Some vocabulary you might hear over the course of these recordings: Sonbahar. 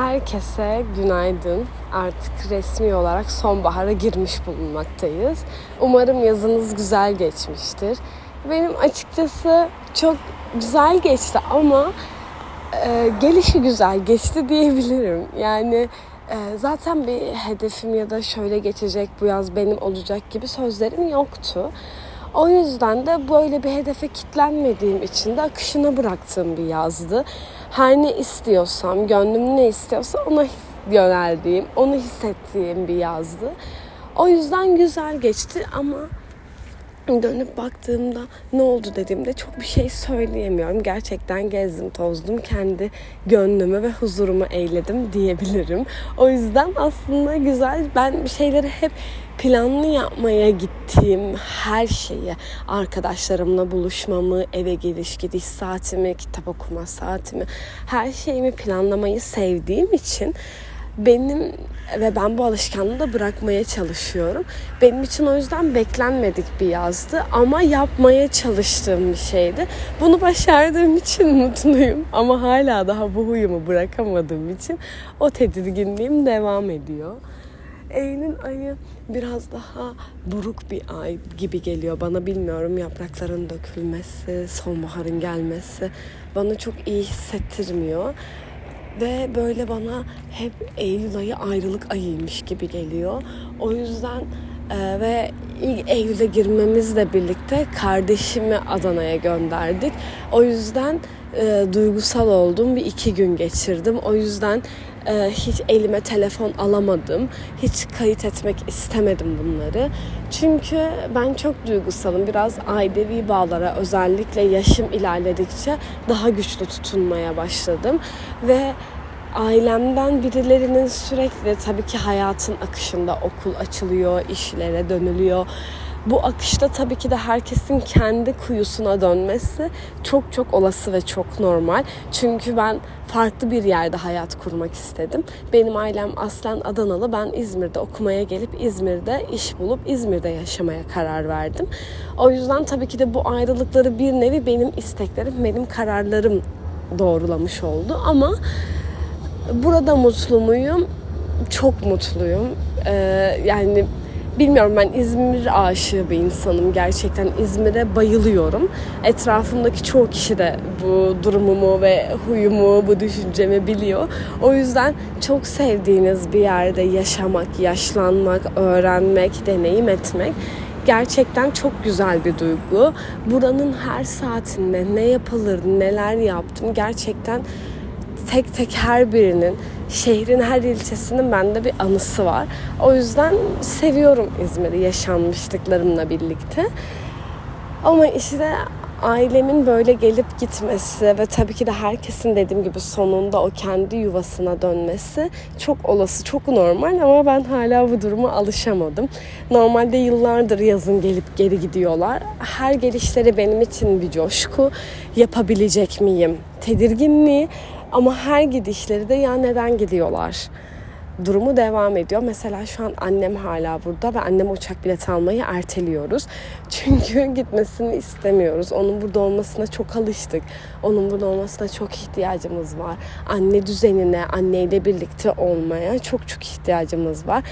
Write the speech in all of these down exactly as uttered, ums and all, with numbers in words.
Herkese günaydın. Artık resmi olarak sonbahara girmiş bulunmaktayız. Umarım yazınız güzel geçmiştir. Benim açıkçası çok güzel geçti ama e, gelişi güzel geçti diyebilirim. Yani e, zaten bir hedefim ya da şöyle geçecek, bu yaz benim olacak gibi sözlerim yoktu. O yüzden de böyle bir hedefe kilitlenmediğim için de akışına bıraktığım bir yazdı. Her ne istiyorsam, gönlüm ne istiyorsa ona yöneldiğim, onu hissettiğim bir yazdı. O yüzden güzel geçti ama dönüp baktığımda ne oldu dediğimde çok bir şey söyleyemiyorum. Gerçekten gezdim, tozdum, kendi gönlümü ve huzurumu eyledim diyebilirim. O yüzden aslında güzel, ben bir şeyleri hep planlı yapmaya gittiğim her şeyi, arkadaşlarımla buluşmamı, eve geliş gidiş saatimi, kitap okuma saatimi, her şeyimi planlamayı sevdiğim için benim ve ben bu alışkanlığı da bırakmaya çalışıyorum. Benim için o yüzden beklenmedik bir yazdı ama yapmaya çalıştığım bir şeydi. Bunu başardığım için mutluyum ama hala daha bu huyumu bırakamadığım için o tedirginliğim devam ediyor. Eylül ayı biraz daha buruk bir ay gibi geliyor bana, bilmiyorum. Yaprakların dökülmesi, sonbaharın gelmesi bana çok iyi hissettirmiyor. Ve böyle bana hep Eylül ayı ayrılık ayıymış gibi geliyor. O yüzden e, ve ilk Eylül'e girmemizle birlikte kardeşimi Adana'ya gönderdik. O yüzden e, duygusal oldum. Bir iki gün geçirdim. O yüzden e, hiç elime telefon alamadım. Hiç kayıt etmek istemedim bunları. Çünkü ben çok duygusalım. Biraz ailevi bağlara, özellikle yaşım ilerledikçe daha güçlü tutunmaya başladım. Ve ailemden birilerinin sürekli, tabii ki hayatın akışında okul açılıyor, işlere dönülüyor. Bu akışta tabii ki de herkesin kendi kuyusuna dönmesi çok çok olası ve çok normal. Çünkü ben farklı bir yerde hayat kurmak istedim. Benim ailem aslen Adanalı. Ben İzmir'de okumaya gelip İzmir'de iş bulup İzmir'de yaşamaya karar verdim. O yüzden tabii ki de bu ayrılıkları bir nevi benim isteklerim, benim kararlarım doğrulamış oldu. Ama burada mutlu muyum? Çok mutluyum. Ee, yani bilmiyorum, ben İzmir aşığı bir insanım. Gerçekten İzmir'e bayılıyorum. Etrafımdaki çoğu kişi de bu durumumu ve huyumu, bu düşüncemi biliyor. O yüzden çok sevdiğiniz bir yerde yaşamak, yaşlanmak, öğrenmek, deneyim etmek gerçekten çok güzel bir duygu. Buranın her saatinde ne yapılır, neler yaptım gerçekten. Tek tek her birinin, şehrin her ilçesinin bende bir anısı var. O yüzden seviyorum İzmir'i yaşanmışlıklarımla birlikte. Ama işte ailemin böyle gelip gitmesi ve tabii ki de herkesin dediğim gibi sonunda o kendi yuvasına dönmesi çok olası, çok normal ama ben hala bu duruma alışamadım. Normalde yıllardır yazın gelip geri gidiyorlar. Her gelişleri benim için bir coşku. Yapabilecek miyim tedirginliği. Ama her gidişleri de ya neden gidiyorlar durumu devam ediyor. Mesela şu an annem hala burada ve anneme uçak bileti almayı erteliyoruz. Çünkü gitmesini istemiyoruz. Onun burada olmasına çok alıştık. Onun burada olmasına çok ihtiyacımız var. Anne düzenine, anneyle birlikte olmaya çok çok ihtiyacımız var.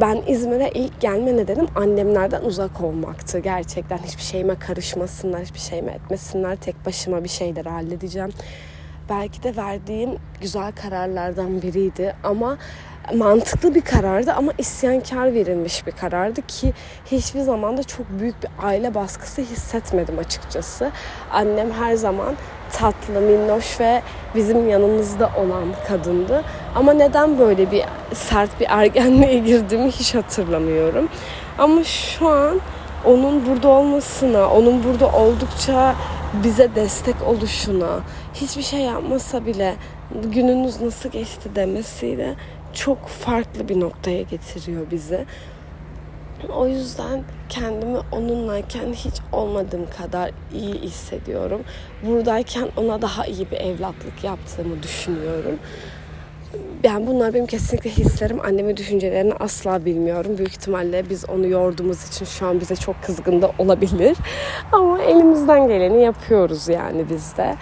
Ben İzmir'e ilk gelme nedenim annemlerden uzak olmaktı. Gerçekten hiçbir şeyime karışmasınlar, hiçbir şeyime etmesinler. Tek başıma bir şeyler halledeceğim. Belki de verdiğim güzel kararlardan biriydi ama mantıklı bir karardı ama isyankar verilmiş bir karardı ki hiçbir zaman da çok büyük bir aile baskısı hissetmedim açıkçası. Annem her zaman tatlı, minnoş ve bizim yanımızda olan kadındı ama neden böyle bir sert bir ergenliğe girdiğimi hiç hatırlamıyorum. Ama şu an onun burada olmasına, onun burada oldukça bize destek oluşuna, hiçbir şey yapmasa bile gününüz nasıl geçti demesiyle çok farklı bir noktaya getiriyor bizi. O yüzden kendimi onunlayken hiç olmadığım kadar iyi hissediyorum. Buradayken ona daha iyi bir evlatlık yaptığımı düşünüyorum. Yani bunlar benim kesinlikle hislerim. Annemin düşüncelerini asla bilmiyorum. Büyük ihtimalle biz onu yorduğumuz için şu an bize çok kızgın da olabilir. Ama elimizden geleni yapıyoruz yani biz de.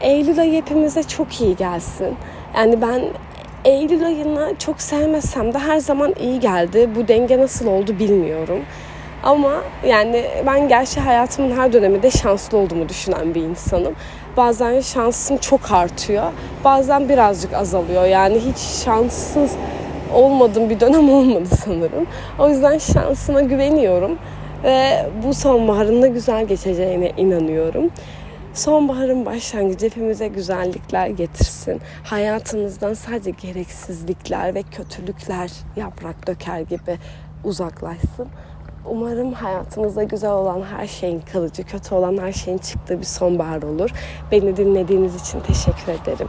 Eylül ayı hepimize çok iyi gelsin. Yani ben Eylül ayını çok sevmesem de her zaman iyi geldi. Bu denge nasıl oldu bilmiyorum. Ama yani ben gerçi hayatımın her döneminde şanslı olduğumu düşünen bir insanım. Bazen şansım çok artıyor. Bazen birazcık azalıyor. Yani hiç şanssız olmadığım bir dönem olmadı sanırım. O yüzden şansıma güveniyorum. Ve bu sonbaharın da güzel geçeceğine inanıyorum. Sonbaharın başlangıcı hepimize güzellikler getirsin. Hayatımızdan sadece gereksizlikler ve kötülükler yaprak döker gibi uzaklaşsın. Umarım hayatımızda güzel olan her şeyin kalıcı, kötü olan her şeyin çıktığı bir sonbahar olur. Beni dinlediğiniz için teşekkür ederim.